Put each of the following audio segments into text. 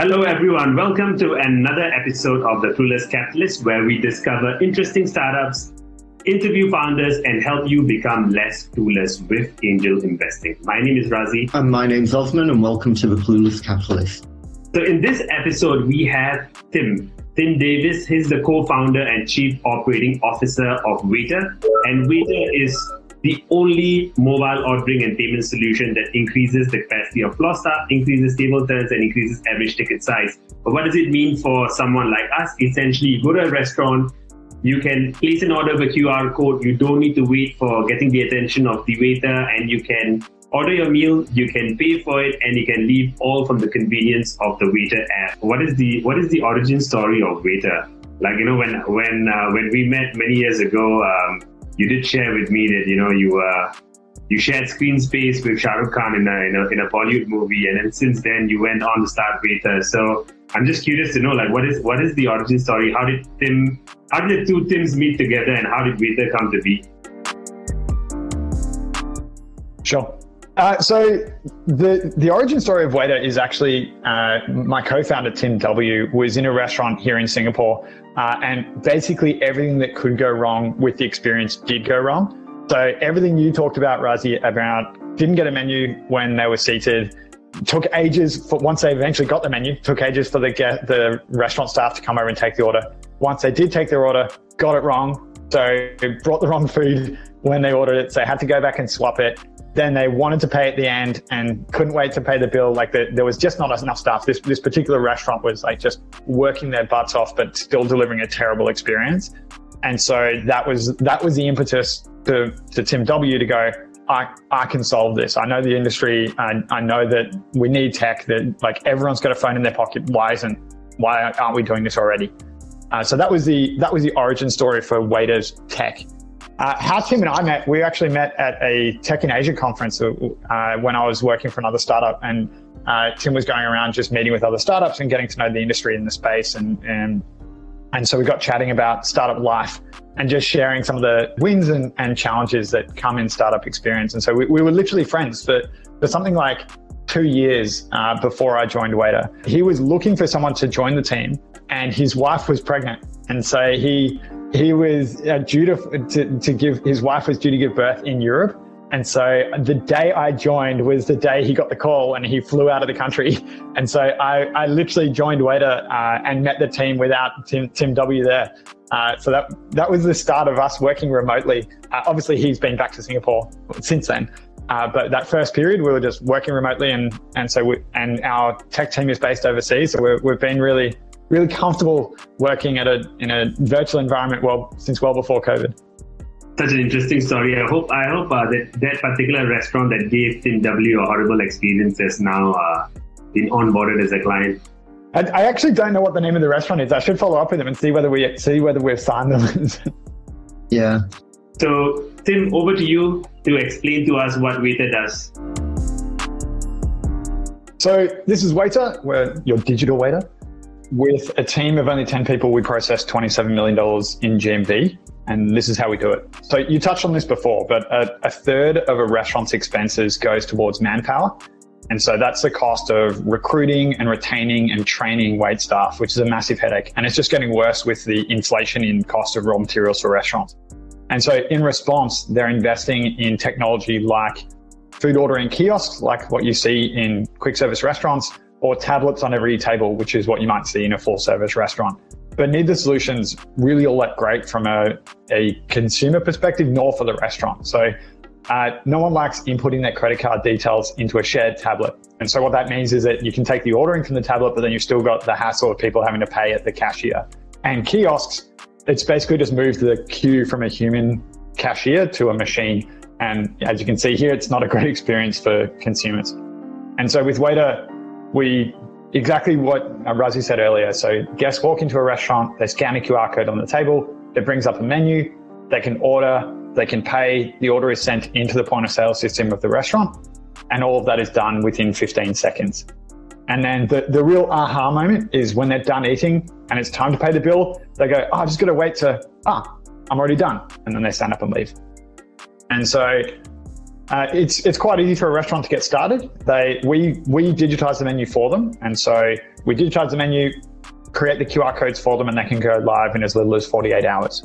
Hello everyone, welcome to another episode of The Clueless Capitalist, where we discover interesting startups, interview founders, and help you become less clueless with angel investing. My name is Razi. And my name's Osman, and welcome to The Clueless Capitalist. So in this episode, we have Tim Davis. He's the co-founder and chief operating officer of Waiter. And Waiter is the only mobile ordering and payment solution that increases the capacity of floor staff, increases table turns, and increases average ticket size. But what does it mean for someone like us? Essentially, you go to a restaurant, you can place an order with a QR code, you don't need to wait for getting the attention of the waiter, and you can order your meal, you can pay for it, and you can leave all from the convenience of the Waiter app. What is the origin story of Waiter? Like, you know, when we met many years ago, you did share with me that, you know, you shared screen space with Shah Rukh Khan in a Bollywood movie, and then since then you went on to start Waiter. So I'm just curious to know, like, what is the origin story? How did the two Tims meet together, and how did Waiter come to be? Sure. So the origin story of Waiter is actually my co-founder Tim W was in a restaurant here in Singapore, and basically everything that could go wrong with the experience did go wrong. So everything you talked about, Razi, about didn't get a menu when they were seated, took ages for once they eventually got the menu, took ages for the restaurant staff to come over and take the order. Once they did take their order, got it wrong. So they brought the wrong food when they ordered it, so they had to go back and swap it. Then they wanted to pay at the end and couldn't wait to pay the bill. Like there was just not enough staff. This particular restaurant was like just working their butts off, but still delivering a terrible experience. And so that was the impetus to Tim W to go, I can solve this. I know the industry. I know that we need tech. That like everyone's got a phone in their pocket. Why aren't we doing this already? So that was the origin story for Waiter's tech. How Tim and I met, we actually met at a Tech in Asia conference when I was working for another startup, and Tim was going around just meeting with other startups and getting to know the industry and the space, and so we got chatting about startup life and just sharing some of the wins and challenges that come in startup experience. And so we were literally friends for something like 2 years before I joined Waiter. He was looking for someone to join the team, and his wife was pregnant, and so he was due to give birth in Europe. And so the day I joined was the day he got the call, and he flew out of the country. And so I literally joined Waiter and met the team without Tim W there. So that was the start of us working remotely. Obviously he's been back to Singapore since then. But that first period, we were just working remotely, and our tech team is based overseas. So we've been really comfortable working in a virtual environment since well before COVID. Such an interesting story. I hope that particular restaurant that gave Tim W a horrible experience has now been onboarded as a client. I actually don't know what the name of the restaurant is. I should follow up with them and see whether we've signed them. Yeah. So Tim, over to you to explain to us what Waiter does. So this is Waiter, we're your digital waiter. With a team of only 10 people, we process $27 million in GMV, and this is how we do it. So you touched on this before, but a third of a restaurant's expenses goes towards manpower. And so that's the cost of recruiting and retaining and training wait staff, which is a massive headache. And it's just getting worse with the inflation in cost of raw materials for restaurants. And so in response, they're investing in technology like food ordering kiosks, like what you see in quick service restaurants, or tablets on every table, which is what you might see in a full service restaurant. But neither solution's really all that great from a consumer perspective, nor for the restaurant. So no one likes inputting their credit card details into a shared tablet. And so what that means is that you can take the ordering from the tablet, but then you've still got the hassle of people having to pay at the cashier. And kiosks, it's basically just moved the queue from a human cashier to a machine. And as you can see here, it's not a great experience for consumers. And so with Waiter, we exactly what Razi said earlier. So guests walk into a restaurant, they scan a QR code on the table, it brings up a menu, they can order, they can pay, the order is sent into the point of sale system of the restaurant, and all of that is done within 15 seconds. And then the real aha moment is when they're done eating and it's time to pay the bill, they go, oh, I've just got to wait to, I'm already done. And then they stand up and leave. And so It's quite easy for a restaurant to get started. We digitize the menu for them. And so we digitize the menu, create the QR codes for them, and they can go live in as little as 48 hours.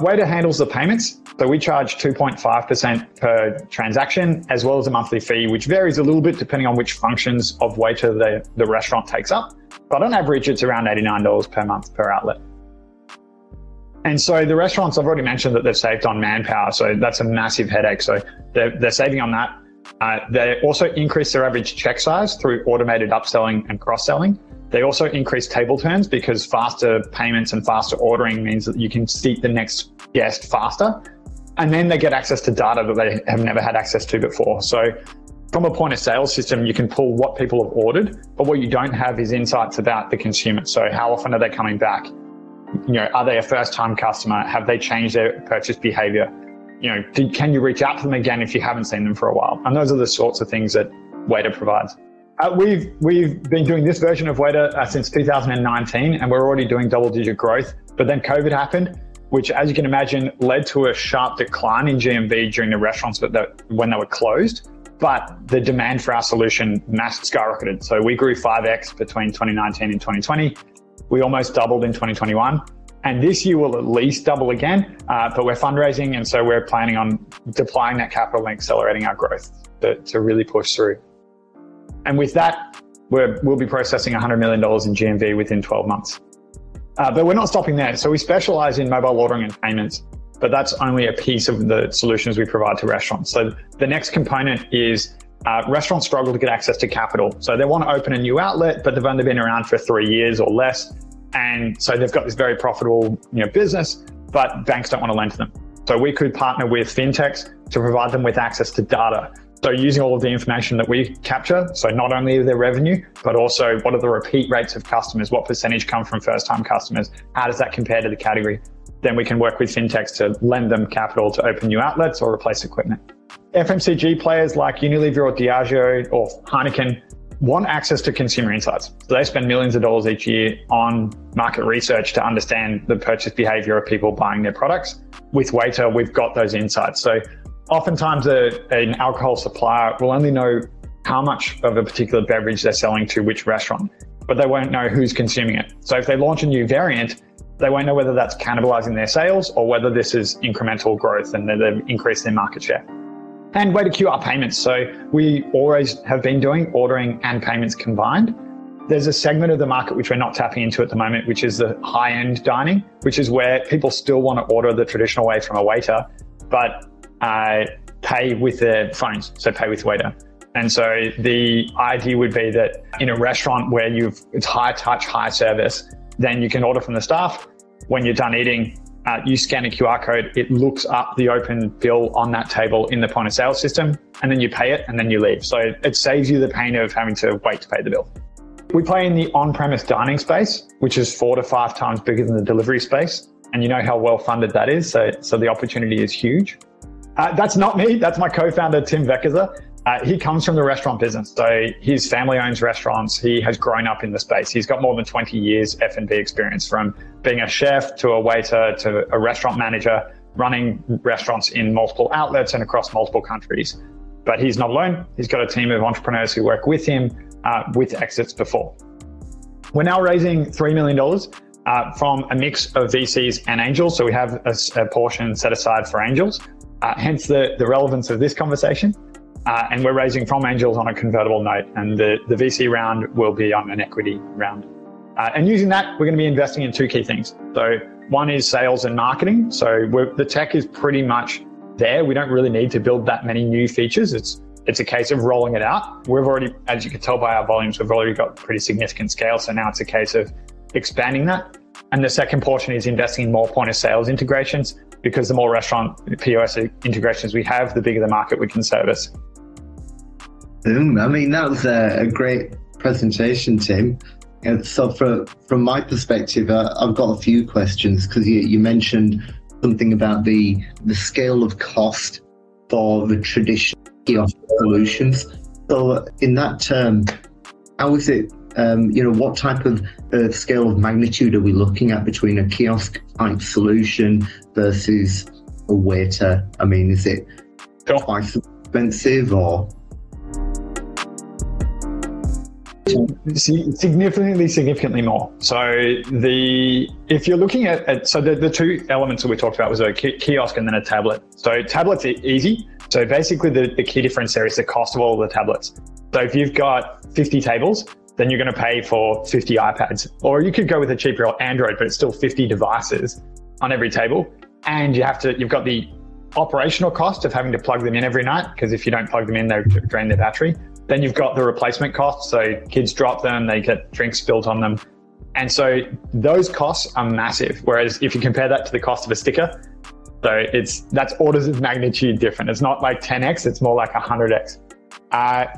Waiter handles the payments. So we charge 2.5% per transaction, as well as a monthly fee, which varies a little bit depending on which functions of waiter the restaurant takes up. But on average, it's around $89 per month per outlet. And so the restaurants, I've already mentioned that they've saved on manpower, so that's a massive headache. So they're saving on that. They also increase their average check size through automated upselling and cross-selling. They also increase table turns because faster payments and faster ordering means that you can seat the next guest faster. And then they get access to data that they have never had access to before. So from a point of sale system, you can pull what people have ordered, but what you don't have is insights about the consumer. So how often are they coming back? You know, are they a first-time customer? Have they changed their purchase behavior? You know, can you reach out to them again if you haven't seen them for a while? And those are the sorts of things that Waiter provides. We've been doing this version of Waiter since 2019, and we're already doing double-digit growth. But then COVID happened, which, as you can imagine, led to a sharp decline in GMV during the restaurants when they were closed. But the demand for our solution skyrocketed. So we grew 5x between 2019 and 2020. We almost doubled in 2021, and this year will at least double again, but we're fundraising, and so we're planning on deploying that capital and accelerating our growth to really push through. And with that, we'll be processing $100 million in GMV within 12 months. But we're not stopping there. So we specialize in mobile ordering and payments, but that's only a piece of the solutions we provide to restaurants. So the next component is restaurants struggle to get access to capital. So they want to open a new outlet, but they've only been around for 3 years or less. And so they've got this very profitable business, but banks don't want to lend to them. So we could partner with fintechs to provide them with access to data. So using all of the information that we capture, so not only their revenue, but also what are the repeat rates of customers, what percentage come from first-time customers, how does that compare to the category? Then we can work with fintechs to lend them capital to open new outlets or replace equipment. FMCG players like Unilever or Diageo or Heineken want access to consumer insights. So they spend millions of dollars each year on market research to understand the purchase behavior of people buying their products. With Waiter, we've got those insights. So oftentimes an alcohol supplier will only know how much of a particular beverage they're selling to which restaurant, but they won't know who's consuming it. So if they launch a new variant, they won't know whether that's cannibalizing their sales or whether this is incremental growth and they've increased their market share. And Waiter QR payments. So we always have been doing ordering and payments combined. There's a segment of the market which we're not tapping into at the moment, which is the high-end dining, which is where people still want to order the traditional way from a waiter, but pay with their phones, so pay with Waiter. And so the idea would be that in a restaurant where it's high touch, high service, then you can order from the staff. When you're done eating, you scan a QR code, it looks up the open bill on that table in the point of sale system, and then you pay it and then you leave. So it saves you the pain of having to wait to pay the bill. We play in the on-premise dining space, which is 4 to 5 times bigger than the delivery space. And you know how well funded that is. So the opportunity is huge. That's not me, that's my co-founder, Tim Veckiser. He comes from the restaurant business. So his family owns restaurants. He has grown up in the space. He's got more than 20 years F&B experience, from being a chef to a waiter to a restaurant manager, running restaurants in multiple outlets and across multiple countries. But he's not alone. He's got a team of entrepreneurs who work with him with exits before. We're now raising $3 million from a mix of VCs and angels. So we have a portion set aside for angels, hence the relevance of this conversation. And we're raising from angels on a convertible note, and the VC round will be on an equity round. And using that, we're going to be investing in 2 key things. So one is sales and marketing. So the tech is pretty much there. We don't really need to build that many new features. It's a case of rolling it out. We've already, as you can tell by our volumes, we've already got pretty significant scale. So now it's a case of expanding that. And the second portion is investing in more point of sales integrations, because the more restaurant POS integrations we have, the bigger the market we can service. I mean, that was a great presentation, Tim. And so from my perspective, I've got a few questions, because you mentioned something about the scale of cost for the traditional kiosk solutions. So in that term, how is it, what type of scale of magnitude are we looking at between a kiosk type solution versus a waiter? I mean, is it are expensive or significantly more. So if you're looking at, so the two elements that we talked about was a kiosk and then a tablet. So tablets are easy. So basically the key difference there is the cost of all the tablets. So if you've got 50 tables, then you're going to pay for 50 iPads, or you could go with a cheaper Android, but it's still 50 devices on every table. And you've got the operational cost of having to plug them in every night, because if you don't plug them in, they drain their battery. Then you've got the replacement costs. So kids drop them, they get drinks spilled on them. And so those costs are massive. Whereas if you compare that to the cost of a sticker, so that's orders of magnitude different. It's not like 10x, it's more like 100x.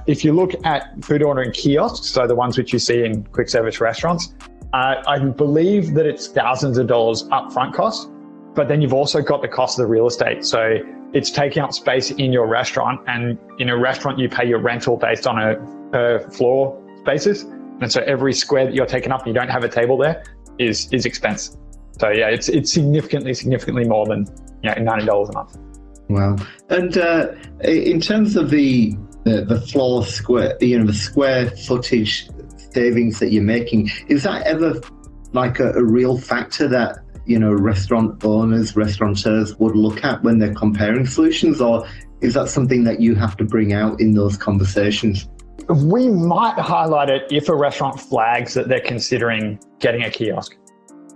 If you look at food ordering kiosks, so the ones which you see in quick service restaurants, I believe that it's thousands of dollars upfront cost, but then you've also got the cost of the real estate. So it's taking up space in your restaurant, and in a restaurant, you pay your rental based on a per floor basis. And so every square that you're taking up and you don't have a table there is expense. So yeah, it's significantly more than $90 a month. Wow. And in terms of the floor square, the square footage savings that you're making, is that ever like a real factor that restaurant owners, restaurateurs would look at when they're comparing solutions, or is that something that you have to bring out in those conversations? We might highlight it if a restaurant flags that they're considering getting a kiosk,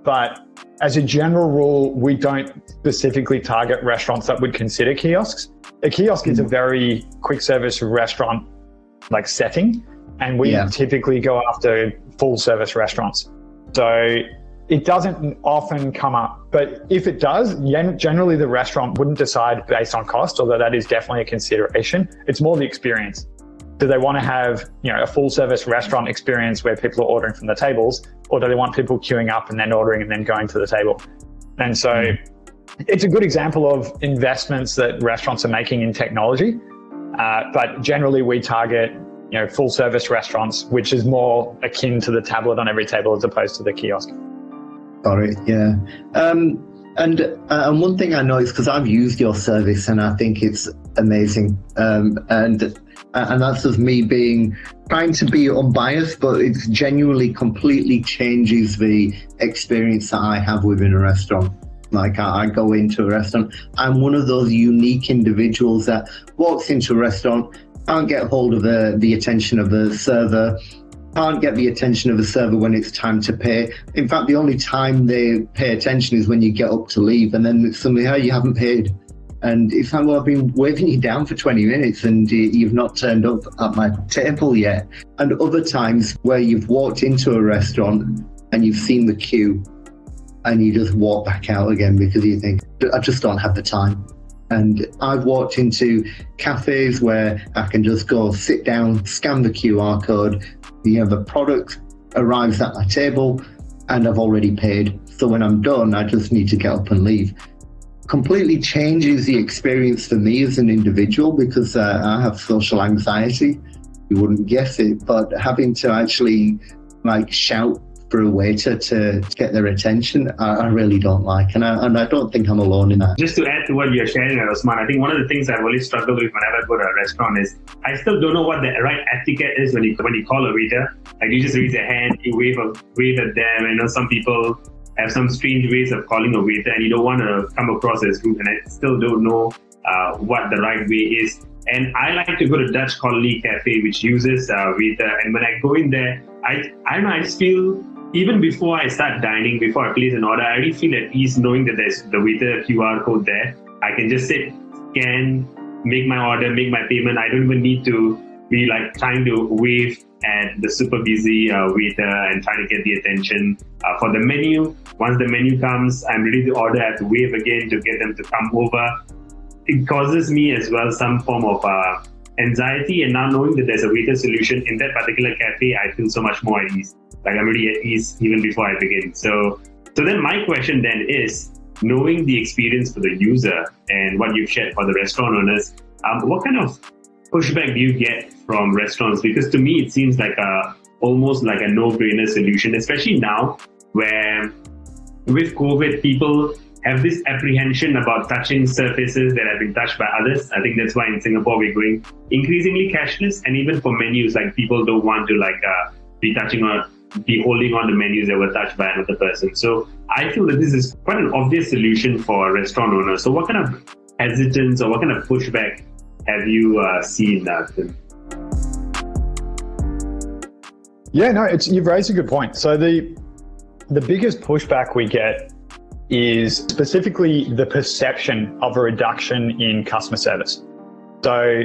but as a general rule, we don't specifically target restaurants that would consider kiosks. A kiosk is a very quick service restaurant like setting, and we typically go after full service restaurants. So it doesn't often come up, but if it does, generally the restaurant wouldn't decide based on cost, although that is definitely a consideration. It's more the experience. Do they want to have a full service restaurant experience where people are ordering from the tables, or do they want people queuing up and then ordering and then going to the table? And so it's a good example of investments that restaurants are making in technology, but generally we target full service restaurants, which is more akin to the tablet on every table as opposed to the kiosk. Got it. Yeah. And one thing I know is, because I've used your service and I think it's amazing, and that's just me trying to be unbiased, but it genuinely completely changes the experience that I have within a restaurant. Like I go into a restaurant, I'm one of those unique individuals that walks into a restaurant, can't get hold of the attention of the server, can't get the attention of the server when it's time to pay. In fact, the only time they pay attention is when you get up to leave, and then suddenly, oh, you haven't paid. And it's like, well, I've been waving you down for 20 minutes and you've not turned up at my table yet. And other times where you've walked into a restaurant and you've seen the queue, and you just walk back out again because you think, I just don't have the time. And I've walked into cafes where I can just go sit down, scan the QR code, the product arrives at my table and I've already paid. So when I'm done, I just need to get up and leave. Completely changes the experience for me as an individual, because I have social anxiety. You wouldn't guess it, but having to actually shout for a waiter to get their attention, I really don't like, and I don't think I'm alone in that. Just to add to what you're sharing, Osman, I think one of the things I really struggle with whenever I go to a restaurant is I still don't know what the right etiquette is when you call a waiter. Like, you just raise your hand, you wave at them. Some people have some strange ways of calling a waiter, and you don't want to come across as rude. And I still don't know what the right way is. And I like to go to Dutch Colony Cafe, which uses waiter. And when I go in there, I just feel, even before I start dining, before I place an order, I already feel at ease knowing that there's the waiter QR code there. I can just sit, scan, make my order, make my payment. I don't even need to be trying to wave at the super busy waiter and trying to get the attention for the menu. Once the menu comes, I'm ready to order. I have to wave again to get them to come over. It causes me as well some form of anxiety, and now knowing that there's a waiter solution in that particular cafe, I feel so much more at ease. I'm already at ease even before I begin. So then my question then is, knowing the experience for the user and what you've shared for the restaurant owners, what kind of pushback do you get from restaurants? Because to me, it seems like almost like a no-brainer solution, especially now where with COVID, people have this apprehension about touching surfaces that have been touched by others. I think that's why in Singapore we're going increasingly cashless, and even for menus, like people don't want to be touching on, be holding on to menus that were touched by another person. So I feel that this is quite an obvious solution for restaurant owners. So what kind of hesitance or what kind of pushback have you seen, Tim? Yeah, no, you've raised a good point. So the biggest pushback we get is specifically the perception of a reduction in customer service. So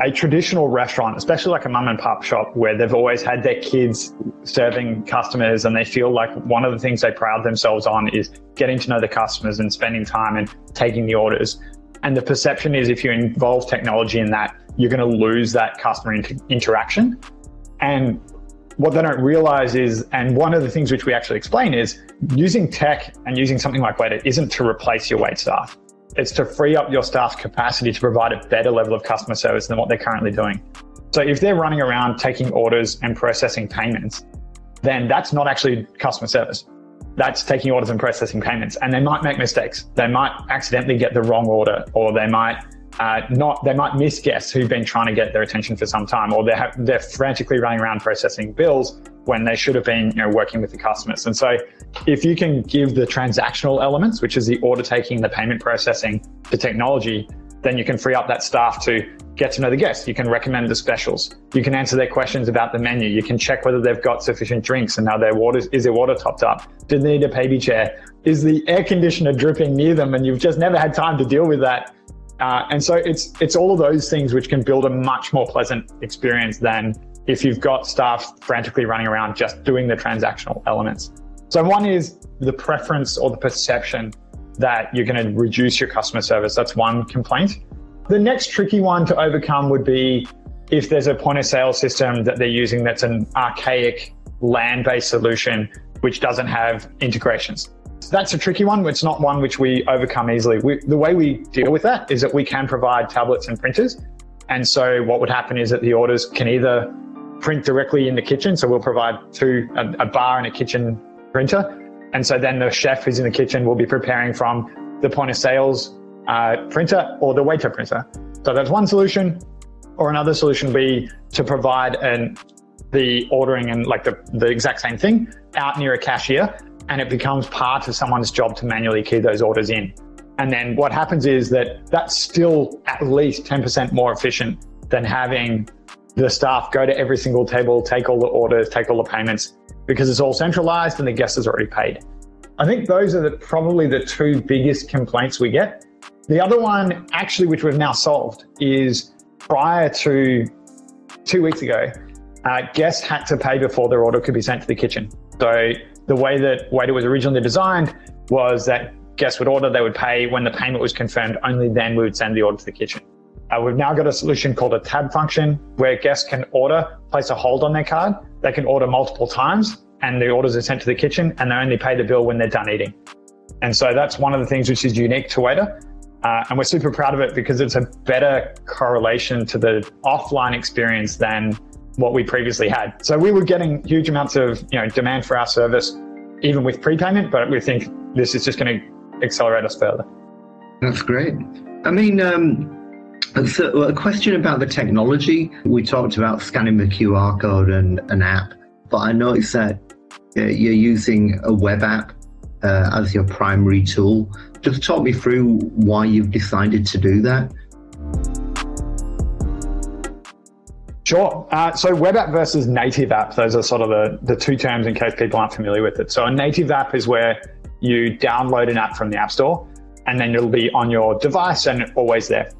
a traditional restaurant, especially like a mum and pop shop where they've always had their kids serving customers, and they feel like one of the things they proud themselves on is getting to know the customers and spending time and taking the orders. And the perception is if you involve technology in that, you're going to lose that customer interaction. And what they don't realize is, and one of the things which we actually explain is, using tech and using something like Weta isn't to replace your wait staff. It's to free up your staff's capacity to provide a better level of customer service than what they're currently doing. So if they're running around taking orders and processing payments, then that's not actually customer service. That's taking orders and processing payments. And they might make mistakes. They might accidentally get the wrong order, or they might they might miss guests who've been trying to get their attention for some time, or they're frantically running around processing bills when they should have been, working with the customers. And so if you can give the transactional elements, which is the order taking, the payment processing, to technology, then you can free up that staff to get to know the guests. You can recommend the specials. You can answer their questions about the menu. You can check whether they've got sufficient drinks and is their water topped up? Do they need a baby chair? Is the air conditioner dripping near them? And you've just never had time to deal with that. And so it's all of those things which can build a much more pleasant experience than if you've got staff frantically running around just doing the transactional elements. So one is the preference or the perception that you're going to reduce your customer service. That's one complaint. The next tricky one to overcome would be if there's a point of sale system that they're using that's an archaic land-based solution which doesn't have integrations. That's a tricky one. It's not one which we overcome easily. The way we deal with that is that we can provide tablets and printers. And so what would happen is that the orders can either print directly in the kitchen. So we'll provide a bar and a kitchen printer. And so then the chef who's in the kitchen will be preparing from the point of sales printer or the waiter printer. So that's one solution. Or another solution would be to provide the ordering and the exact same thing out near a cashier. And it becomes part of someone's job to manually key those orders in. And then what happens is that that's still at least 10% more efficient than having the staff go to every single table, take all the orders, take all the payments, because it's all centralized and the guest is already paid. I think those are probably the two biggest complaints we get. The other one, actually, which we've now solved, is prior to 2 weeks ago, guests had to pay before their order could be sent to the kitchen. So the way that Weta was originally designed was that guests would order, they would pay. When the payment was confirmed, only then we would send the order to the kitchen. We've now got a solution called a tab function, where guests can order, place a hold on their card. They can order multiple times and the orders are sent to the kitchen, and they only pay the bill when they're done eating. And so that's one of the things which is unique to Weta. And we're super proud of it because it's a better correlation to the offline experience than what we previously had. So we were getting huge amounts of demand for our service, even with prepayment, but we think this is just going to accelerate us further. That's great. I mean, so a question about the technology. We talked about scanning the QR code and an app, but I noticed that you're using a web app as your primary tool. Just talk me through why you've decided to do that. Sure. So web app versus native app, those are sort of the two terms in case people aren't familiar with it. So a native app is where you download an app from the App Store, and then it'll be on your device and always there.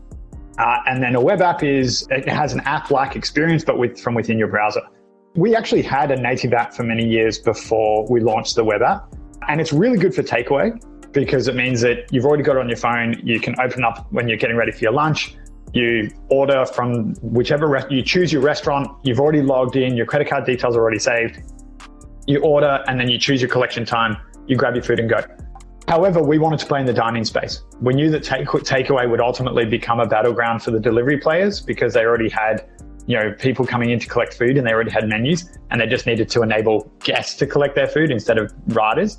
And then a web app has an app-like experience, but from within your browser. We actually had a native app for many years before we launched the web app. And it's really good for takeaway, because it means that you've already got it on your phone. You can open up when you're getting ready for your lunch. You order from you choose your restaurant, you've already logged in, your credit card details are already saved. You order and then you choose your collection time, you grab your food and go. However, we wanted to play in the dining space. We knew that takeaway would ultimately become a battleground for the delivery players, because they already had people coming in to collect food, and they already had menus, and they just needed to enable guests to collect their food instead of riders.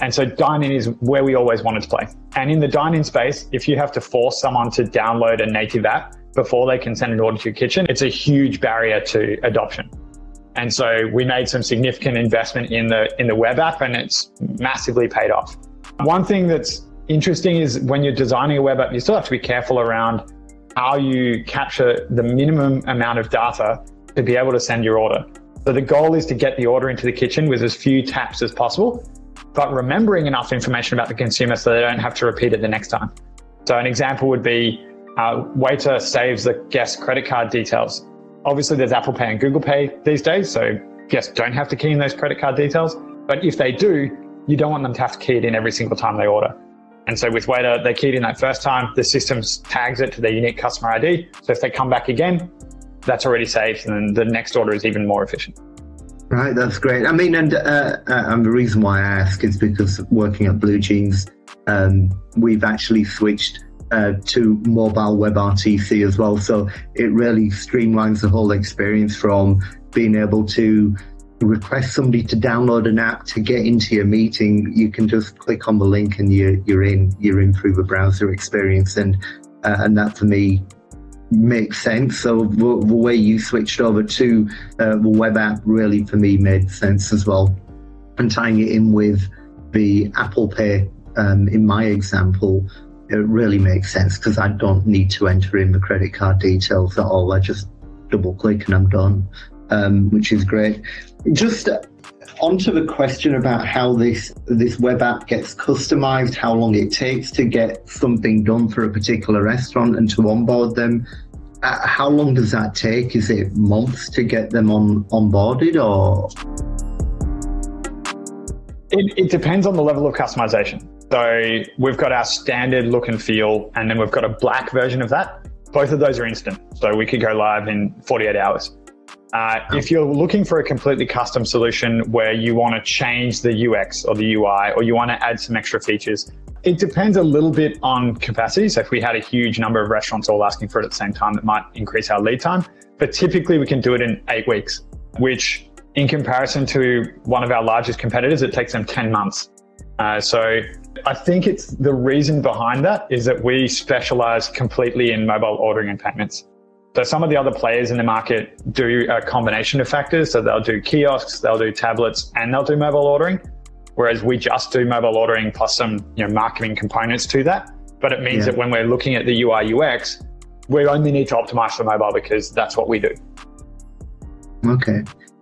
And so dine-in is where we always wanted to play. And in the dine-in space, if you have to force someone to download a native app before they can send an order to your kitchen, it's a huge barrier to adoption. And so we made some significant investment in the web app, and it's massively paid off. One thing that's interesting is when you're designing a web app, you still have to be careful around how you capture the minimum amount of data to be able to send your order. So the goal is to get the order into the kitchen with as few taps as possible, but remembering enough information about the consumer so they don't have to repeat it the next time. So an example would be waiter saves the guest credit card details. Obviously, there's Apple Pay and Google Pay these days, so guests don't have to key in those credit card details. But if they do, you don't want them to have to key it in every single time they order. And so with waiter, they keyed in that first time, the system tags it to their unique customer ID. So if they come back again, that's already saved, and then the next order is even more efficient. Right, that's great. I mean, and the reason why I ask is because working at BlueJeans, we've actually switched to mobile WebRTC as well. So it really streamlines the whole experience from being able to request somebody to download an app to get into your meeting. You can just click on the link and you're in through the browser experience. And that for me makes sense. So the way you switched over to the web app really for me made sense as well. And tying it in with the Apple Pay, in my example, it really makes sense because I don't need to enter in the credit card details at all. I just double click and I'm done, which is great. Just onto the question about how this web app gets customized, how long it takes to get something done for a particular restaurant and to onboard them. How long does that take? Is it months to get them onboarded or? It depends on the level of customization. So we've got our standard look and feel, and then we've got a black version of that. Both of those are instant. So we could go live in 48 hours. If you're looking for a completely custom solution where you want to change the UX or the UI, or you want to add some extra features, it depends a little bit on capacity. So if we had a huge number of restaurants all asking for it at the same time, that might increase our lead time. But typically we can do it in 8 weeks, which in comparison to one of our largest competitors, it takes them 10 months. So I think it's the reason behind that is that we specialize completely in mobile ordering and payments. So some of the other players in the market do a combination of factors. So they'll do kiosks, they'll do tablets, and they'll do mobile ordering. Whereas we just do mobile ordering plus some marketing components to that. But it means that when we're looking at the UI UX, we only need to optimize for mobile because that's what we do. Okay.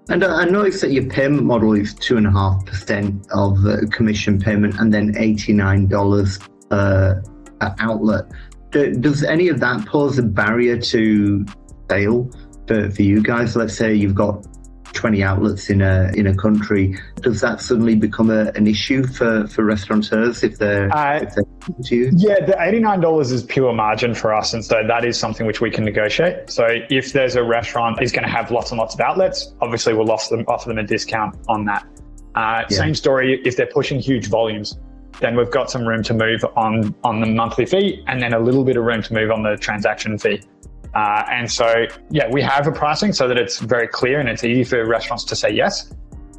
And I noticed that your payment model is 2.5% of the commission payment and then $89 per outlet. Does any of that pose a barrier to sale for you guys? Let's say you've got 20 outlets in a country. Does that suddenly become an issue for restaurateurs if they're to you? Yeah, the $89 is pure margin for us, and so that is something which we can negotiate. So if there's a restaurant that is going to have lots and lots of outlets, obviously we'll offer them a discount on that. Same story if they're pushing huge volumes, then we've got some room to move on the monthly fee, and then a little bit of room to move on the transaction fee. And so, yeah, we have a pricing so that it's very clear and it's easy for restaurants to say yes,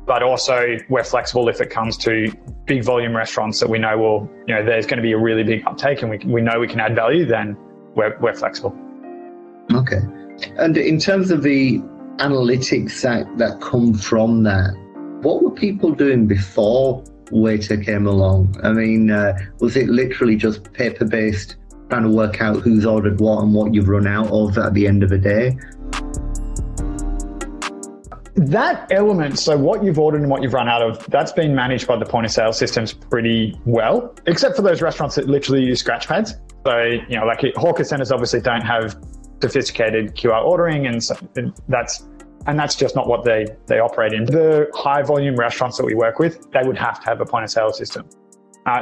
but also we're flexible if it comes to big volume restaurants that we know will, there's going to be a really big uptake and we know we can add value, then we're flexible. Okay. And in terms of the analytics that come from that, what were people doing before Waiter came along? I mean, was it literally just paper-based, trying to work out who's ordered what and what you've run out of at the end of the day? That element, so what you've ordered and what you've run out of, that's been managed by the point of sale systems pretty well, except for those restaurants that literally use scratch pads. So, like hawker centers obviously don't have sophisticated QR ordering, and so that's just not what they operate in. The high volume restaurants that we work with, they would have to have a point of sale system.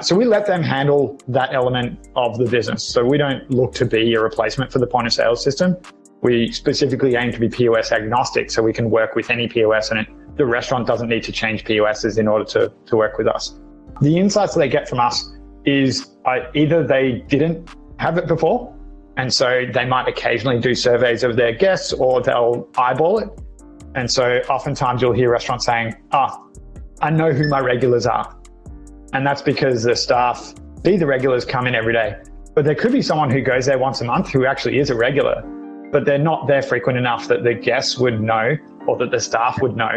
So we let them handle that element of the business. So we don't look to be a replacement for the point of sale system. We specifically aim to be POS agnostic, so we can work with any POS, and the restaurant doesn't need to change POSs in order to work with us. The insights that they get from us is either they didn't have it before, and so they might occasionally do surveys of their guests, or they'll eyeball it. And so oftentimes you'll hear restaurants saying, I know who my regulars are. And that's because the staff, the regulars come in every day, but there could be someone who goes there once a month who actually is a regular, but they're not there frequent enough that the guests would know or that the staff would know.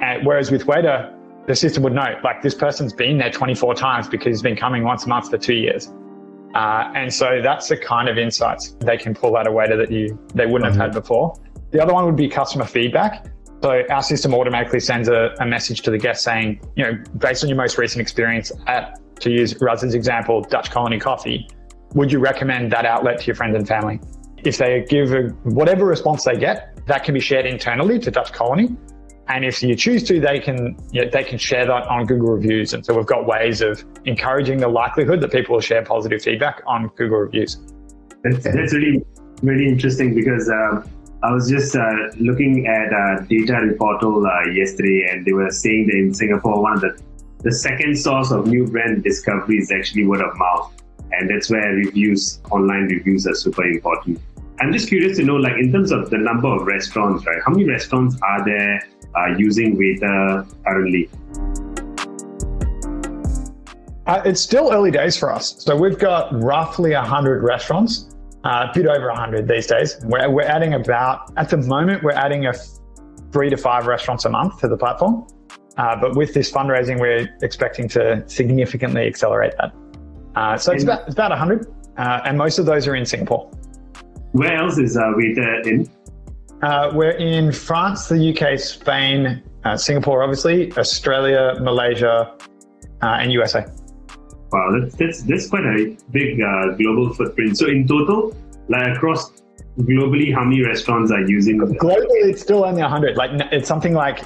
And whereas with Waiter, the system would know, like, this person's been there 24 times because he's been coming once a month for 2 years. And so that's the kind of insights they can pull out of Waiter that they wouldn't have had before. The other one would be customer feedback. So our system automatically sends a message to the guest saying, you know, based on your most recent experience at, to use Raz's example, Dutch Colony Coffee, would you recommend that outlet to your friends and family? If they give whatever response they get, that can be shared internally to Dutch Colony. And if you choose to, they can share that on Google reviews. And so we've got ways of encouraging the likelihood that people will share positive feedback on Google reviews. That's really, really interesting, because I was just looking at a data report yesterday, and they were saying that in Singapore, one of the second source of new brand discovery is actually word of mouth. And that's where reviews, online reviews, are super important. I'm just curious to know, like, in terms of the number of restaurants, right? How many restaurants are there using Waiter currently? It's still early days for us. So we've got roughly 100 restaurants. A bit over 100 these days. We're adding about, at the moment, we're adding 3 to 5 restaurants a month to the platform. But with this fundraising, we're expecting to significantly accelerate that. So it's about 100, and most of those are in Singapore. Where else is Waiter in? We're in France, the UK, Spain, Singapore, obviously, Australia, Malaysia, and USA. Wow, that's quite a big global footprint. So in total, like, across globally, how many restaurants are using? Globally, it's still only 100. Like, it's something like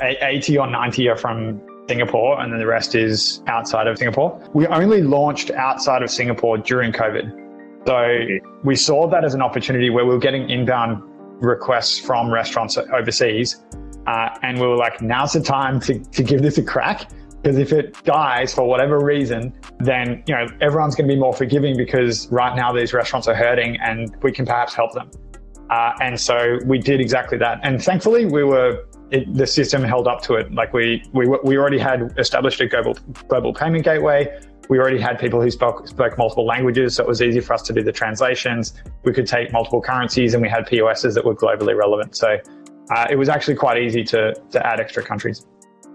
80 or 90 are from Singapore, and then the rest is outside of Singapore. We only launched outside of Singapore during COVID. So we saw that as an opportunity where we were getting inbound requests from restaurants overseas. And we were like, now's the time to give this a crack. Because if it dies for whatever reason, then, you know, everyone's going to be more forgiving, because right now these restaurants are hurting and we can perhaps help them. And so we did exactly that. And thankfully, the system held up to it. Like, we already had established a global payment gateway. We already had people who spoke multiple languages, so it was easy for us to do the translations. We could take multiple currencies, and we had POSs that were globally relevant. So it was actually quite easy to add extra countries.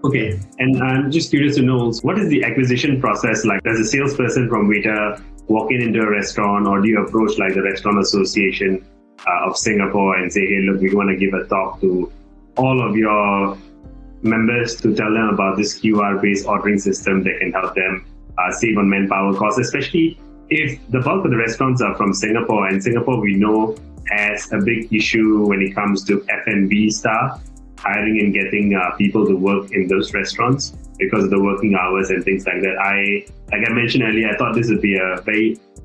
Okay, and I'm just curious to know, what is the acquisition process like? Does a salesperson from Waiter walk into a restaurant, or do you approach, like, the Restaurant Association of Singapore and say, hey, look, we want to give a talk to all of your members to tell them about this QR-based ordering system that can help them save on manpower costs, especially if the bulk of the restaurants are from Singapore, and Singapore we know has a big issue when it comes to F&B staff, hiring and getting people to work in those restaurants because of the working hours and things like that. Like I mentioned earlier, I thought this would be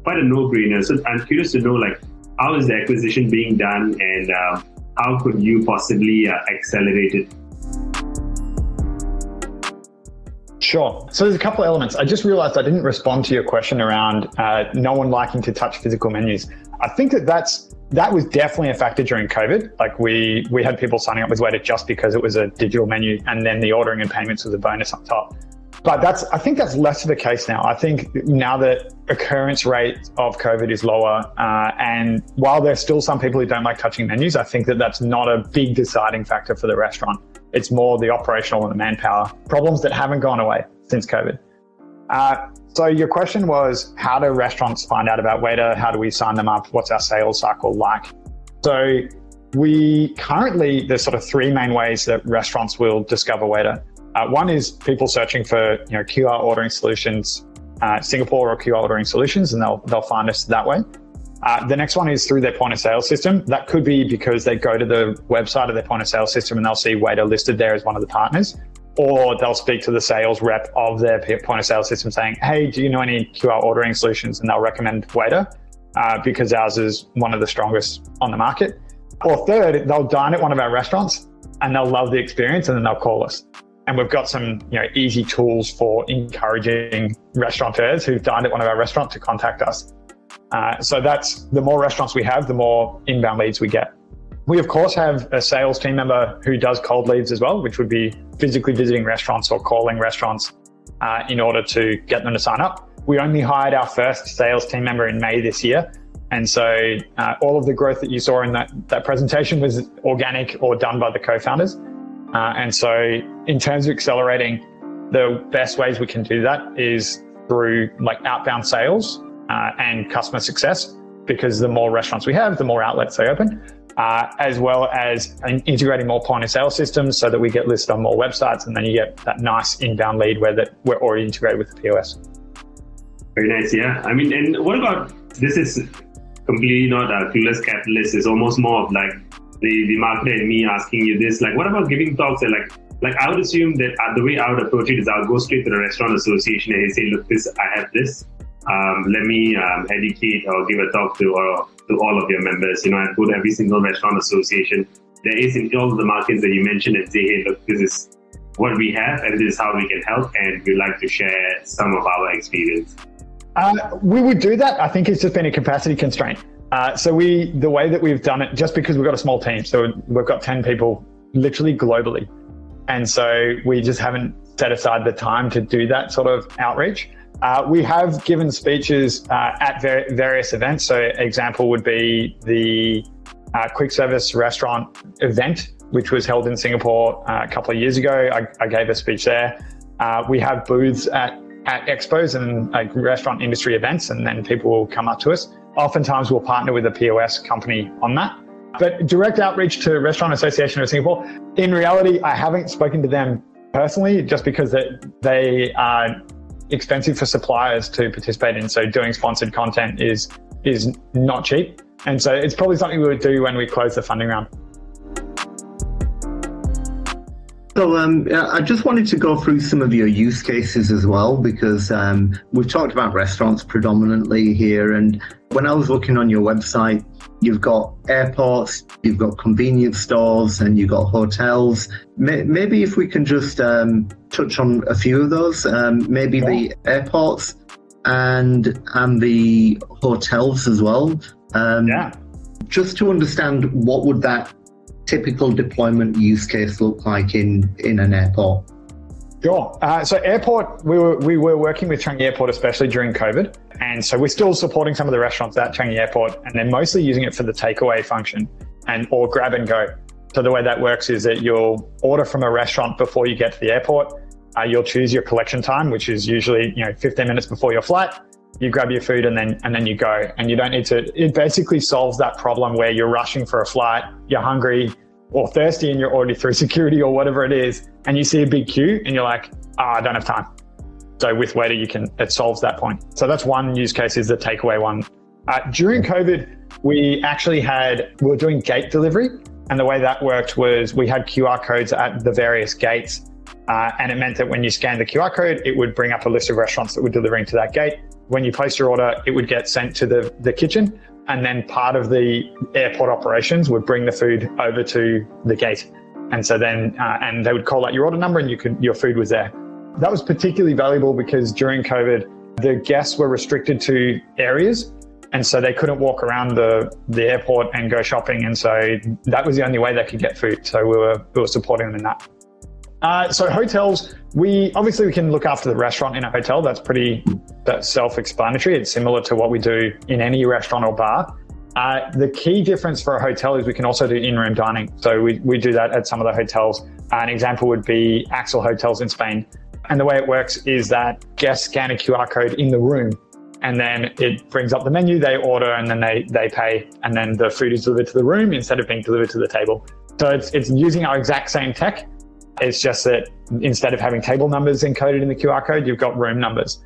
quite a no-brainer. So I'm curious to know, like, how is the acquisition being done, and how could you possibly accelerate it? Sure. So there's a couple of elements. I just realized I didn't respond to your question around no one liking to touch physical menus. I think that was definitely a factor during COVID. Like, we had people signing up with Waiter just because it was a digital menu, and then the ordering and payments was a bonus on top. But I think that's less of the case now. I think now that occurrence rate of COVID is lower, and while there's still some people who don't like touching menus, I think that's not a big deciding factor for the restaurant. It's more the operational and the manpower problems that haven't gone away since COVID. So your question was, how do restaurants find out about Waiter? How do we sign them up? What's our sales cycle like? So there's sort of 3 main ways that restaurants will discover Waiter. One is people searching for, you know, QR ordering solutions, Singapore, or QR ordering solutions, and they'll find us that way. The next one is through their point of sale system. That could be because they go to the website of their point of sale system and they'll see Waiter listed there as one of the partners. Or they'll speak to the sales rep of their point of sale system saying, hey, do you know any QR ordering solutions? And they'll recommend Waiter because ours is one of the strongest on the market. Or third, they'll dine at one of our restaurants and they'll love the experience, and then they'll call us. And we've got some, you know, easy tools for encouraging restaurateurs who've dined at one of our restaurants to contact us. So that's, the more restaurants we have, the more inbound leads we get. We, of course, have a sales team member who does cold leads as well, which would be physically visiting restaurants or calling restaurants in order to get them to sign up. We only hired our first sales team member in May this year. And so all of the growth that you saw in that presentation was organic or done by the co-founders. And so in terms of accelerating, the best ways we can do that is through like outbound sales and customer success, because the more restaurants we have, the more outlets they open, as well as integrating more point of sale systems so that we get listed on more websites, and then you get that nice inbound lead where that we're already integrated with the POS. Very nice, yeah. I mean, and what about, this is completely not a clueless capitalist, it's almost more of like the marketer and me asking you this, like, what about giving talks? And like I would assume that the way I would approach it is I'll go straight to the restaurant association and say, look, this, I have this, let me educate or give a talk to all of your members. You know, I go to every single restaurant association there is in all of the markets that you mentioned and say, hey, look, this is what we have and this is how we can help, and we'd like to share some of our experience. We would do that. I think it's just been a capacity constraint. So the way that we've done it, just because we've got a small team, so we've got 10 people literally globally. And so we just haven't set aside the time to do that sort of outreach. We have given speeches at various events. So example would be the quick service restaurant event, which was held in Singapore a couple of years ago. I gave a speech there. We have booths at expos and restaurant industry events, and then people will come up to us. Oftentimes we'll partner with a POS company on that. But direct outreach to Restaurant Association of Singapore, in reality, I haven't spoken to them personally just because they are expensive for suppliers to participate in. So doing sponsored content is not cheap. And so it's probably something we would do when we close the funding round. So I just wanted to go through some of your use cases as well, because we've talked about restaurants predominantly here. And when I was looking on your website, you've got airports, you've got convenience stores, and you've got hotels. Maybe if we can just touch on a few of those, maybe the airports and the hotels as well. Just to understand, what would that typical deployment use case look like in an airport? Sure. So airport, we were working with Changi Airport, especially during COVID. And so we're still supporting some of the restaurants at Changi Airport, and they're mostly using it for the takeaway function and or grab and go. So the way that works is that you'll order from a restaurant before you get to the airport. You'll choose your collection time, which is usually 15 minutes before your flight. You grab your food and then you go, and you don't need to. It basically solves that problem where you're rushing for a flight, you're hungry or thirsty, and you're already through security or whatever it is, and you see a big queue and you're like, I don't have time. So with Waiter, it solves that point. So that's one use case, is the takeaway one. During COVID, we were doing gate delivery, and the way that worked was we had QR codes at the various gates, and it meant that when you scan the QR code, it would bring up a list of restaurants that were delivering to that gate. When you place your order, it would get sent to the kitchen, and then part of the airport operations would bring the food over to the gate. And so then, and they would call out your order number, and your food was there. That was particularly valuable because during COVID, the guests were restricted to areas. And so they couldn't walk around the airport and go shopping. And so that was the only way they could get food. So we were supporting them in that. So hotels, we can look after the restaurant in a hotel. That's self-explanatory. It's similar to what we do in any restaurant or bar. The key difference for a hotel is we can also do in-room dining. So we do that at some of the hotels. An example would be Axel Hotels in Spain. And the way it works is that guests scan a QR code in the room, and then it brings up the menu, they order, and then they pay, and then the food is delivered to the room instead of being delivered to the table. So it's using our exact same tech. It's just that instead of having table numbers encoded in the QR code, you've got room numbers.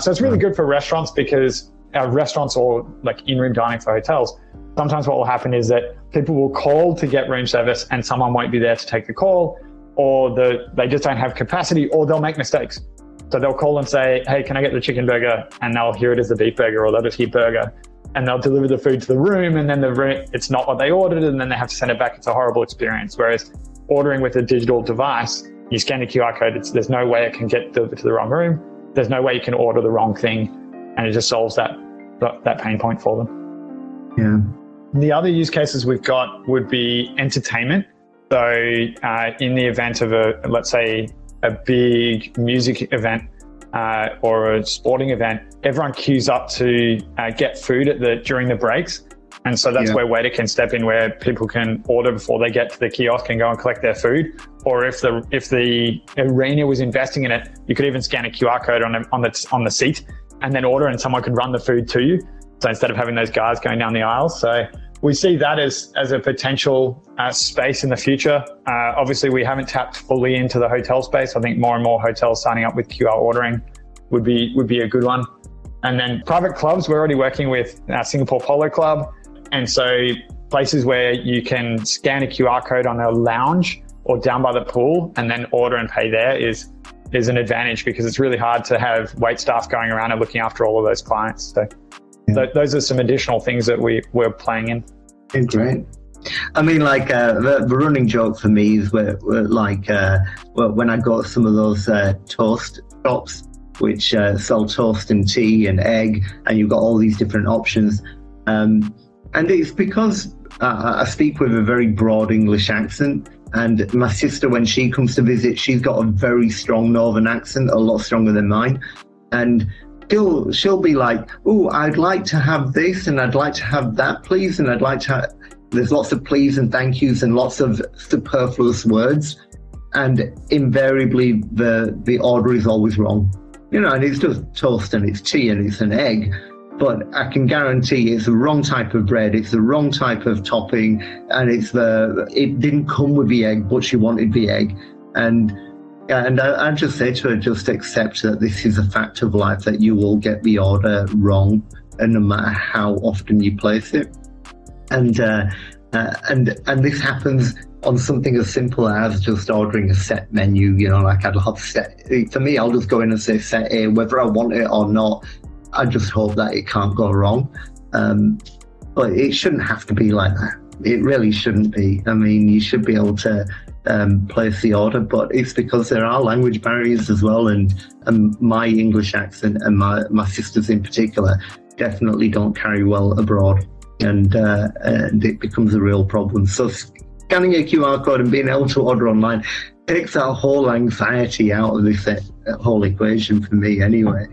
So it's really good for restaurants, because our restaurants or like in-room dining for hotels, sometimes what will happen is that people will call to get room service and someone won't be there to take the call, or they just don't have capacity, or they'll make mistakes. So they'll call and say, hey, can I get the chicken burger? And they'll hear it as the beef burger, or they'll just hear burger. And they'll deliver the food to the room, and then it's not what they ordered, and then they have to send it back. It's a horrible experience. Whereas ordering with a digital device, you scan the QR code, there's no way it can get delivered to the wrong room. There's no way you can order the wrong thing, and it just solves that pain point for them. Yeah. The other use cases we've got would be entertainment. So in the event of let's say a big music event, or a sporting event, everyone queues up to get food at during the breaks. And so that's where waiter can step in, where people can order before they get to the kiosk and go and collect their food. Or if the arena was investing in it, you could even scan a QR code on the seat and then order, and someone could run the food to you. So instead of having those guys going down the aisles. So we see that as a potential space in the future. Obviously, we haven't tapped fully into the hotel space. I think more and more hotels signing up with QR ordering would be a good one. And then private clubs, we're already working with Singapore Polo Club. And so places where you can scan a QR code on a lounge or down by the pool and then order and pay there is an advantage, because it's really hard to have wait staff going around and looking after all of those clients. So those are some additional things that we're playing in. Yeah, great. I mean, like the running joke for me is when I go to some of those toast shops, which sell toast and tea and egg, and you've got all these different options. And it's because I speak with a very broad English accent, and my sister, when she comes to visit, she's got a very strong northern accent, a lot stronger than mine. And she'll be like, oh, I'd like to have this, and I'd like to have that, please. And I'd like to have... There's lots of please and thank yous and lots of superfluous words. And invariably, the order is always wrong. You know, and it's just toast and it's tea and it's an egg. But I can guarantee it's the wrong type of bread, it's the wrong type of topping, and it didn't come with the egg, but she wanted the egg. And I just say to her, just accept that this is a fact of life, that you will get the order wrong, and no matter how often you place it. And this happens on something as simple as just ordering a set menu. You know, like I'd have set. For me, I'll just go in and say set A, whether I want it or not. I just hope that it can't go wrong. But it shouldn't have to be like that. It really shouldn't be. I mean, you should be able to place the order, but it's because there are language barriers as well. And my English accent and my sisters in particular definitely don't carry well abroad. And it becomes a real problem. So scanning a QR code and being able to order online takes that whole anxiety out of this whole equation for me anyway.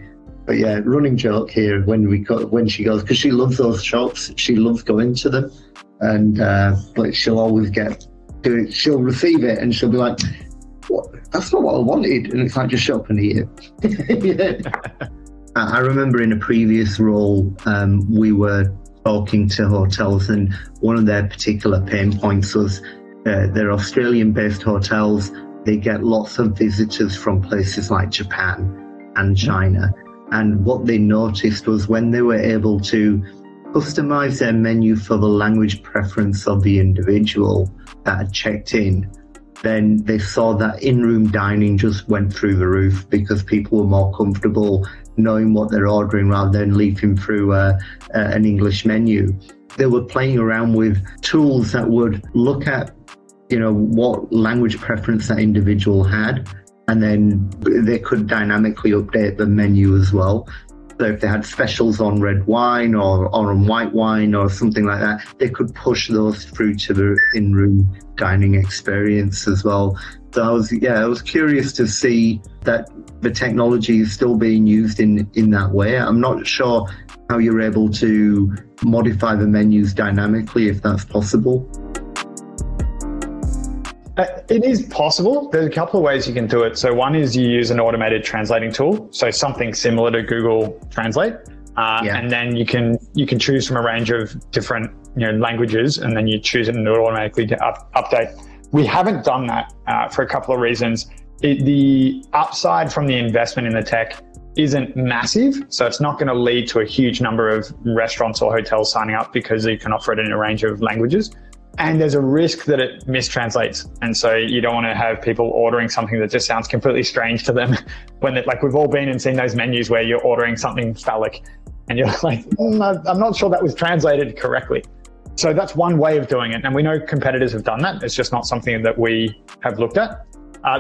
But yeah, running joke here when she goes, because she loves those shops, she loves going to them, and but she'll always she'll receive it and she'll be like, "What? That's not what I wanted," and it's like, just shut up and eat it. Yeah. I remember in a previous role, we were talking to hotels, and one of their particular pain points was they're Australian-based hotels. They get lots of visitors from places like Japan and China. And what they noticed was when they were able to customize their menu for the language preference of the individual that had checked in, then they saw that in-room dining just went through the roof, because people were more comfortable knowing what they're ordering rather than leafing through an English menu. They were playing around with tools that would look at, you know, what language preference that individual had. And then they could dynamically update the menu as well. So if they had specials on red wine or on white wine or something like that, they could push those through to the in-room dining experience as well. So I was curious to see that the technology is still being used in that way. I'm not sure how you're able to modify the menus dynamically, if that's possible. It is possible. There's a couple of ways you can do it. So one is you use an automated translating tool, so something similar to Google Translate, and then you can choose from a range of different languages, and then you choose it and it'll automatically update. We haven't done that for a couple of reasons. The upside from the investment in the tech isn't massive, so it's not going to lead to a huge number of restaurants or hotels signing up, because you can offer it in a range of languages. And there's a risk that it mistranslates. And so you don't want to have people ordering something that just sounds completely strange to them. Like we've all been and seen those menus where you're ordering something phallic and you're like, I'm not sure that was translated correctly. So that's one way of doing it. And we know competitors have done that. It's just not something that we have looked at.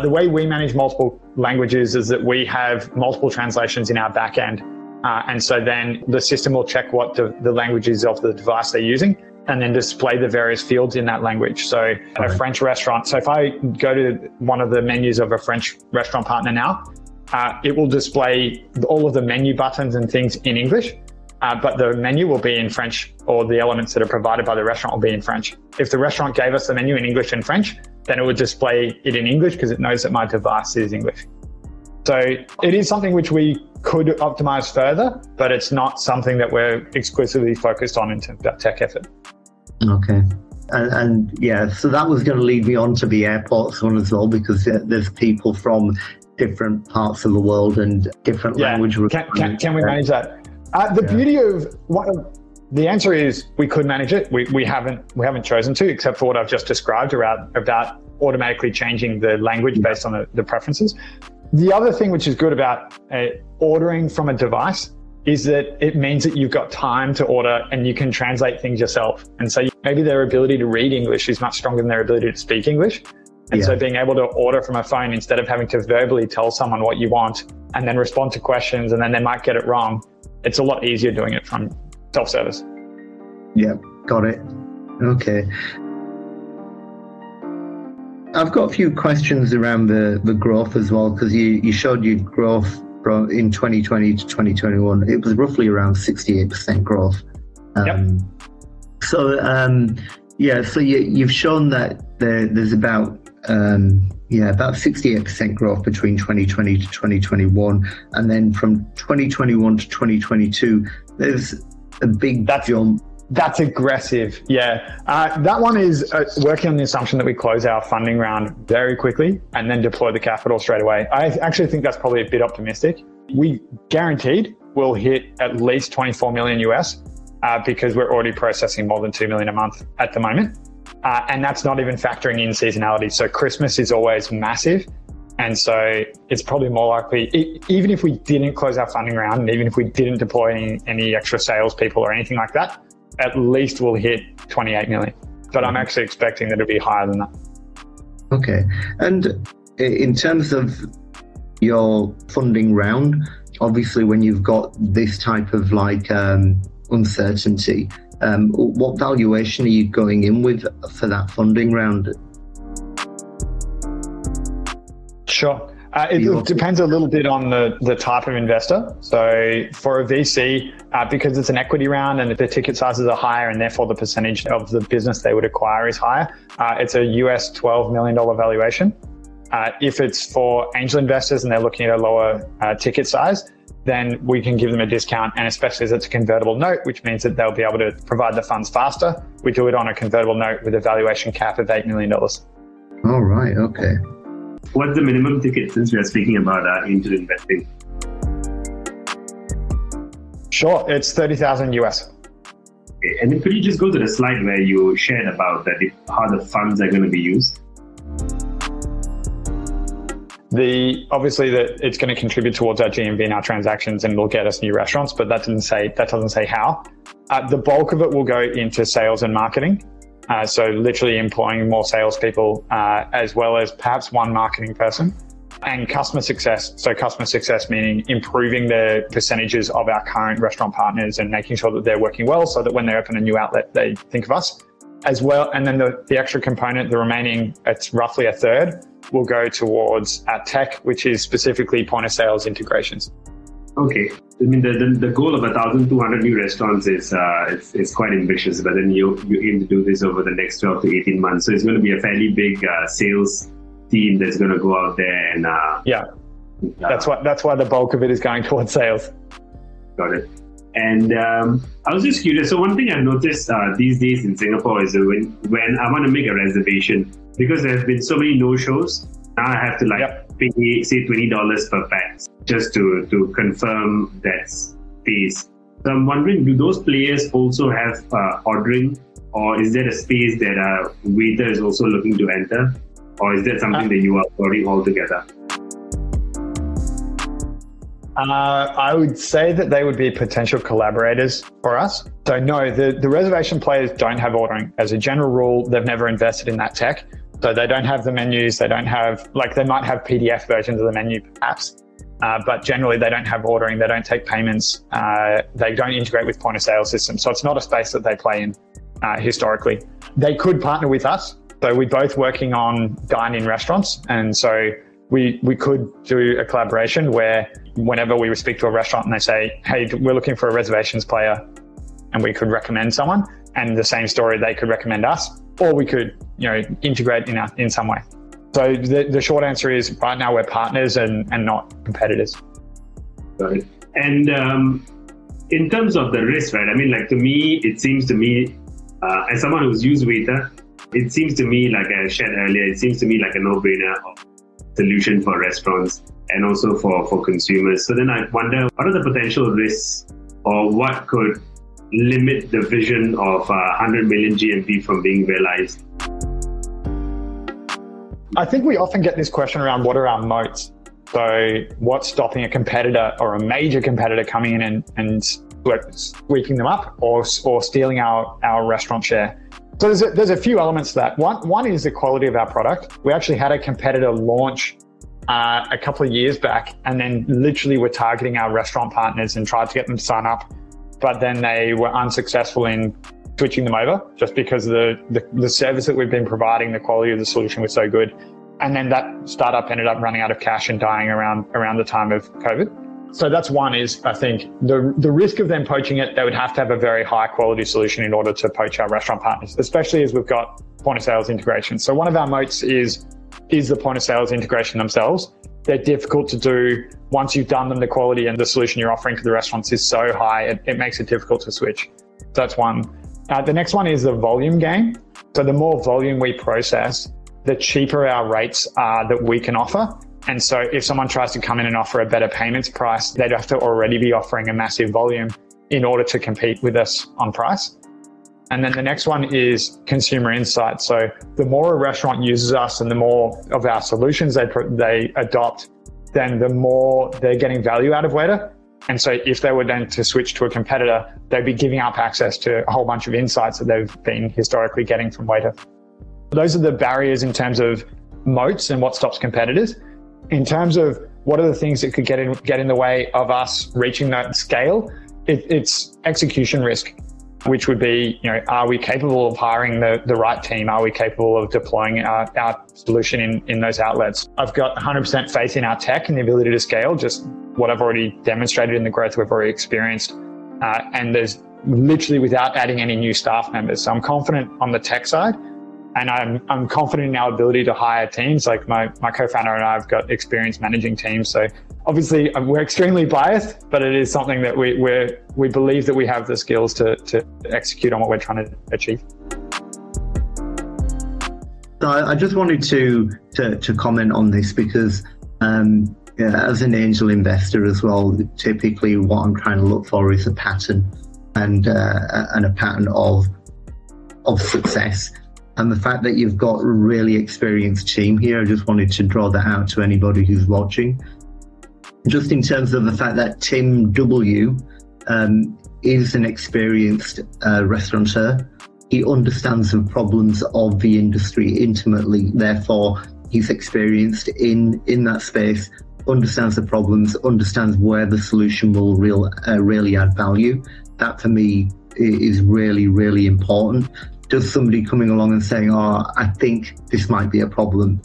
The way we manage multiple languages is that we have multiple translations in our back end. And so then the system will check what the language is of the device they're using, and then display the various fields in that language. So at a French restaurant, so if I go to one of the menus of a French restaurant partner now, it will display all of the menu buttons and things in English, but the menu will be in French, or the elements that are provided by the restaurant will be in French. If the restaurant gave us the menu in English and French, then it would display it in English because it knows that my device is English. So it is something which we could optimize further, but it's not something that we're exclusively focused on in terms of our tech effort. Okay. And yeah, so that was going to lead me on to the airports one as well, because there's people from different parts of the world and different language. Can we manage that? Beauty of what the answer is, we could manage it. We haven't chosen to, except for what I've just described about automatically changing the language based on the preferences. The other thing which is good about ordering from a device is that it means that you've got time to order and you can translate things yourself. And so maybe their ability to read English is much stronger than their ability to speak English. And so being able to order from a phone instead of having to verbally tell someone what you want and then respond to questions and then they might get it wrong, it's a lot easier doing it from self-service. Yeah, got it. Okay. I've got a few questions around the growth as well, because you showed your growth in 2020 to 2021. It was roughly around 68% growth. So you've shown that there's about 68% growth between 2020 to 2021, and then from 2021 to 2022, there's a big jump. That's aggressive, yeah. That one is working on the assumption that we close our funding round very quickly and then deploy the capital straight away. I actually think that's probably a bit optimistic. We guaranteed we'll hit at least $24 million US because we're already processing more than 2 million a month at the moment. And that's not even factoring in seasonality. So Christmas is always massive. And so it's probably more likely, even if we didn't close our funding round and even if we didn't deploy any extra salespeople or anything like that, at least we'll hit 28 million, but I'm actually expecting that it'll be higher than that. Okay. And in terms of your funding round, obviously when you've got this type of uncertainty, what valuation are you going in with for that funding round? Sure. It depends a little bit on the type of investor. So for a VC, because it's an equity round and the ticket sizes are higher and therefore the percentage of the business they would acquire is higher, it's a US $12 million valuation. If it's for angel investors and they're looking at a lower ticket size, then we can give them a discount. And especially as it's a convertible note, which means that they'll be able to provide the funds faster. We do it on a convertible note with a valuation cap of $8 million. All right. Okay. What's the minimum ticket, since we are speaking about angel investing? Sure, it's 30,000 US. Okay, and then could you just go to the slide where you shared about that, how the funds are going to be used? Obviously, that it's going to contribute towards our GMV and our transactions, and it'll get us new restaurants. But that doesn't say how. The bulk of it will go into sales and marketing. So literally employing more salespeople, as well as perhaps one marketing person, and customer success. So customer success meaning improving the percentages of our current restaurant partners and making sure that they're working well so that when they open a new outlet, they think of us as well. And then the extra component, the remaining, it's roughly a third, will go towards our tech, which is specifically point of sales integrations. Okay. I mean, the goal of 1,200 new restaurants is it's quite ambitious, but then you aim to do this over the next 12 to 18 months. So it's going to be a fairly big sales team that's going to go out there and that's why the bulk of it is going towards sales. Got it. And I was just curious. So one thing I've noticed these days in Singapore is that when I want to make a reservation, because there have been so many no-shows, now I have to pay, say, $20 per pax just to confirm that space. So I'm wondering, do those players also have ordering, or is there a space that a waiter is also looking to enter, or is that something that you are ordering altogether? I would say that they would be potential collaborators for us. So no, the reservation players don't have ordering. As a general rule, they've never invested in that tech. So they don't have the menus, they don't have, like, they might have PDF versions of the menu perhaps, but generally they don't have ordering, they don't take payments, they don't integrate with point of sale systems. So it's not a space that they play in historically. They could partner with us. So we're both working on dine-in restaurants. And so We could do a collaboration where whenever we speak to a restaurant and they say, hey, we're looking for a reservations player, and we could recommend someone, and the same story, they could recommend us, or we could, you know, integrate in some way. So the short answer is right now we're partners and not competitors. Got it. And in terms of the risk, right? I mean, like to me, it seems to me, as someone who's used Weta, it seems to me, like I shared earlier, it seems to me like a no-brainer solution for restaurants and also for consumers. So then I wonder, what are the potential risks or what could limit the vision of 100 million GMV from being realized? I think we often get this question around what are our moats? So what's stopping a competitor or a major competitor coming in and sweeping them up or stealing our restaurant share? So there's a few elements to that. One is the quality of our product. We actually had a competitor launch a couple of years back, and then literally were targeting our restaurant partners and tried to get them to sign up, but then they were unsuccessful in switching them over just because of the service that we've been providing, the quality of the solution was so good. And then that startup ended up running out of cash and dying around the time of COVID. So that's one is, I think, the risk of them poaching it, they would have to have a very high quality solution in order to poach our restaurant partners, especially as we've got point of sales integration. So one of our moats is the point of sales integration themselves. They're difficult to do. Once you've done them, the quality and the solution you're offering to the restaurants is so high, it makes it difficult to switch. So that's one. The next one is the volume game. So the more volume we process, the cheaper our rates are that we can offer. And so if someone tries to come in and offer a better payments price, they'd have to already be offering a massive volume in order to compete with us on price. And then the next one is consumer insight. So the more a restaurant uses us and the more of our solutions they adopt, then the more they're getting value out of Weta. And so if they were then to switch to a competitor, they'd be giving up access to a whole bunch of insights that they've been historically getting from Weta. Those are the barriers in terms of moats and what stops competitors. In terms of what are the things that could get in the way of us reaching that scale, it's execution risk, which would be, you know, are we capable of hiring the right team? Are we capable of deploying our solution in those outlets? I've got 100% faith in our tech and the ability to scale, just what I've already demonstrated in the growth we've already experienced. And there's literally without adding any new staff members. So I'm confident on the tech side, and I'm confident in our ability to hire teams. Like my co-founder and I have got experience managing teams. So obviously we're extremely biased, but it is something that we believe that we have the skills to execute on what we're trying to achieve. So I just wanted to comment on this because as an angel investor as well, typically what I'm trying to look for is a pattern and a pattern of success. And the fact that you've got a really experienced team here, I just wanted to draw that out to anybody who's watching. Just in terms of the fact that Tim W is an experienced restaurateur, he understands the problems of the industry intimately. Therefore, he's experienced in that space, understands the problems, understands where the solution will really add value. That for me is really, really important. Just somebody coming along and saying, oh, I think this might be a problem,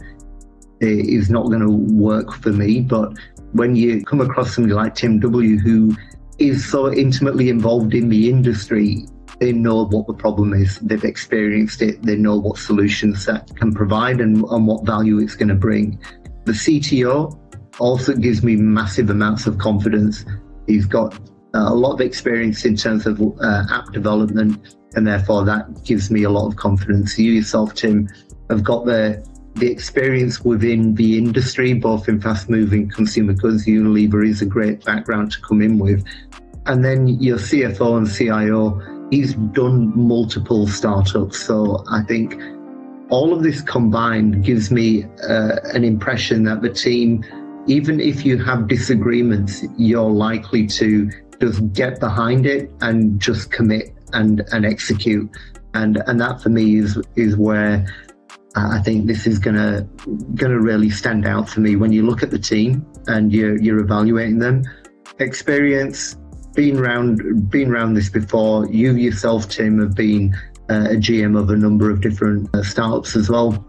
it is not going to work for me. But when you come across somebody like Tim W, who is so intimately involved in the industry, they know what the problem is, they've experienced it, they know what solutions that can provide and what value it's going to bring. The CTO also gives me massive amounts of confidence. He's got a lot of experience in terms of app development, and therefore that gives me a lot of confidence. You yourself, Tim, have got the experience within the industry, both in fast-moving consumer goods. Unilever is a great background to come in with. And then your CFO and CIO, he's done multiple startups. So I think all of this combined gives me an impression that the team, even if you have disagreements, you're likely to just get behind it and just commit and execute, and that for me is where I think this is gonna really stand out for me. When you look at the team and you're evaluating them, experience, been around this before. You yourself, Tim, have been a GM of a number of different startups as well.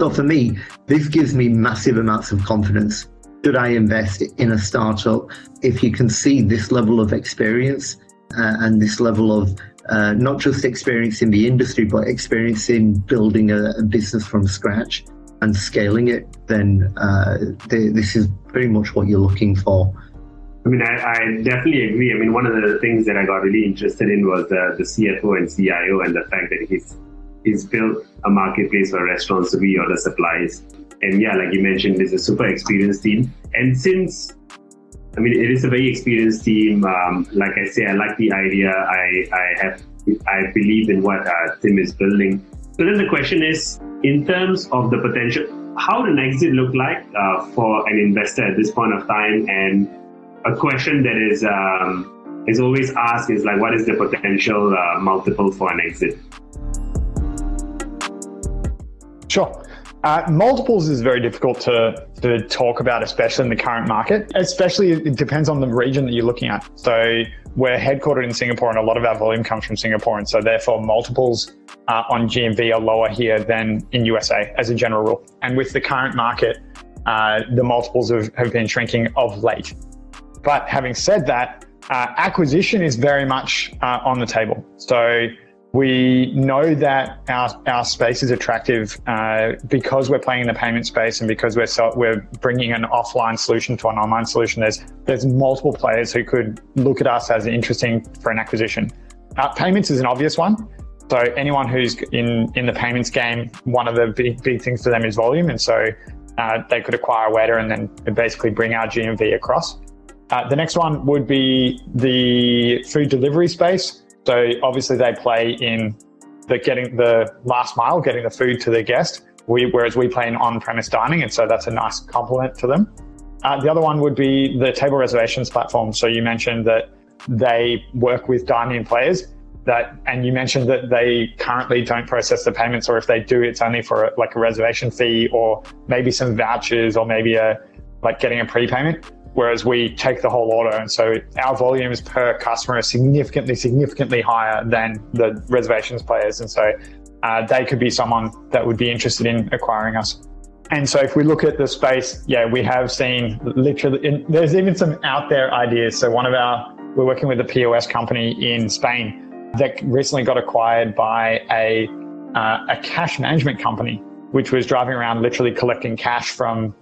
So for me, this gives me massive amounts of confidence. Should I invest in a startup? If you can see this level of experience and this level of not just experience in the industry, but experience in building a business from scratch and scaling it, then this is pretty much what you're looking for. I mean, I definitely agree. I mean, one of the things that I got really interested in was the CFO and CIO and the fact that he's built a marketplace for restaurants to reorder supplies. And yeah, like you mentioned, this is a super experienced team. And since, I mean, it is a very experienced team. Like I say, I like the idea. I believe in what Tim is building. So then the question is, in terms of the potential, how did an exit look like for an investor at this point of time? And a question that is always asked is like, what is the potential multiple for an exit? Sure. Multiples is very difficult to talk about, especially in the current market. Especially, it depends on the region that you're looking at. So we're headquartered in Singapore and a lot of our volume comes from Singapore. And so therefore multiples on GMV are lower here than in USA as a general rule. And with the current market, the multiples have been shrinking of late. But having said that, acquisition is very much on the table. So we know that our space is attractive because we're playing in the payment space and because we're bringing an offline solution to an online solution. There's multiple players who could look at us as interesting for an acquisition. Payments is an obvious one. So anyone who's in the payments game, one of the big things for them is volume. And so they could acquire Weta and then basically bring our GMV across. The next one would be the food delivery space. So obviously they play in getting the last mile, getting the food to the guest, whereas we play in on-premise dining. And so that's a nice complement to them. The other one would be the table reservations platform. So you mentioned that they work with dine-in players and you mentioned that they currently don't process the payments, or if they do, it's only for like a reservation fee or maybe some vouchers or maybe like getting a prepayment. Whereas we take the whole order. And so our volumes per customer are significantly higher than the reservations players. And so they could be someone that would be interested in acquiring us. And so if we look at the space, yeah, we have seen literally, there's even some out there ideas. So we're working with a POS company in Spain that recently got acquired by a cash management company, which was driving around literally collecting cash from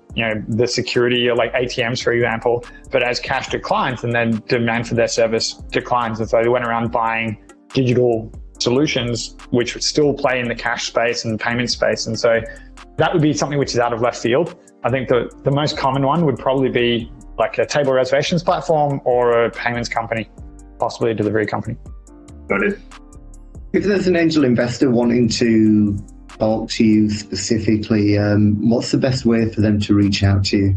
the security, or like ATMs, for example. But as cash declines and then demand for their service declines, and so they went around buying digital solutions, which still play in the cash space and payment space. And so that would be something which is out of left field. I think the most common one would probably be like a table reservations platform or a payments company, possibly a delivery company. Got it. If there's an angel investor wanting to talk to you specifically, what's the best way for them to reach out to you?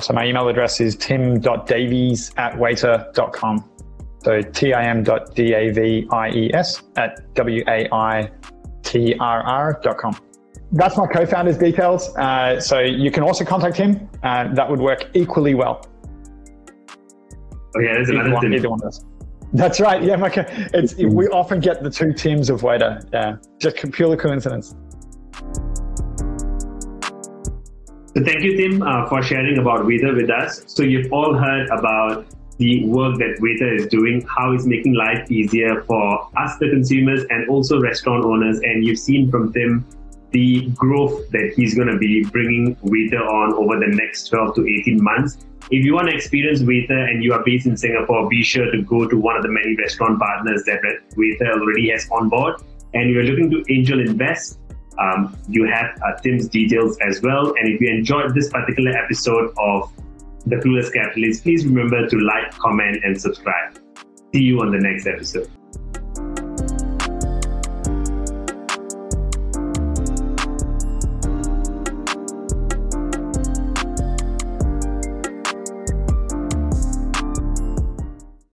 So my email address is tim.davies@waiter.com. So tim.davies@waitrr.com. That's my co-founder's details. So you can also contact him. That would work equally well. Oh yeah, there's another thing. Either one of us. That's right. Yeah, we often get the two teams of Waiter. Yeah, just purely coincidence. So thank you, Tim, for sharing about Waiter with us. So you've all heard about the work that Waiter is doing, how it's making life easier for us, the consumers, and also restaurant owners. And you've seen from Tim the growth that he's going to be bringing Waiter on over the next 12 to 18 months. If you want to experience Waiter and you are based in Singapore, be sure to go to one of the many restaurant partners that Waiter already has on board. And if you're looking to angel invest, you have Tim's details as well. And if you enjoyed this particular episode of The Clueless Capitalist, please remember to like, comment, and subscribe. See you on the next episode.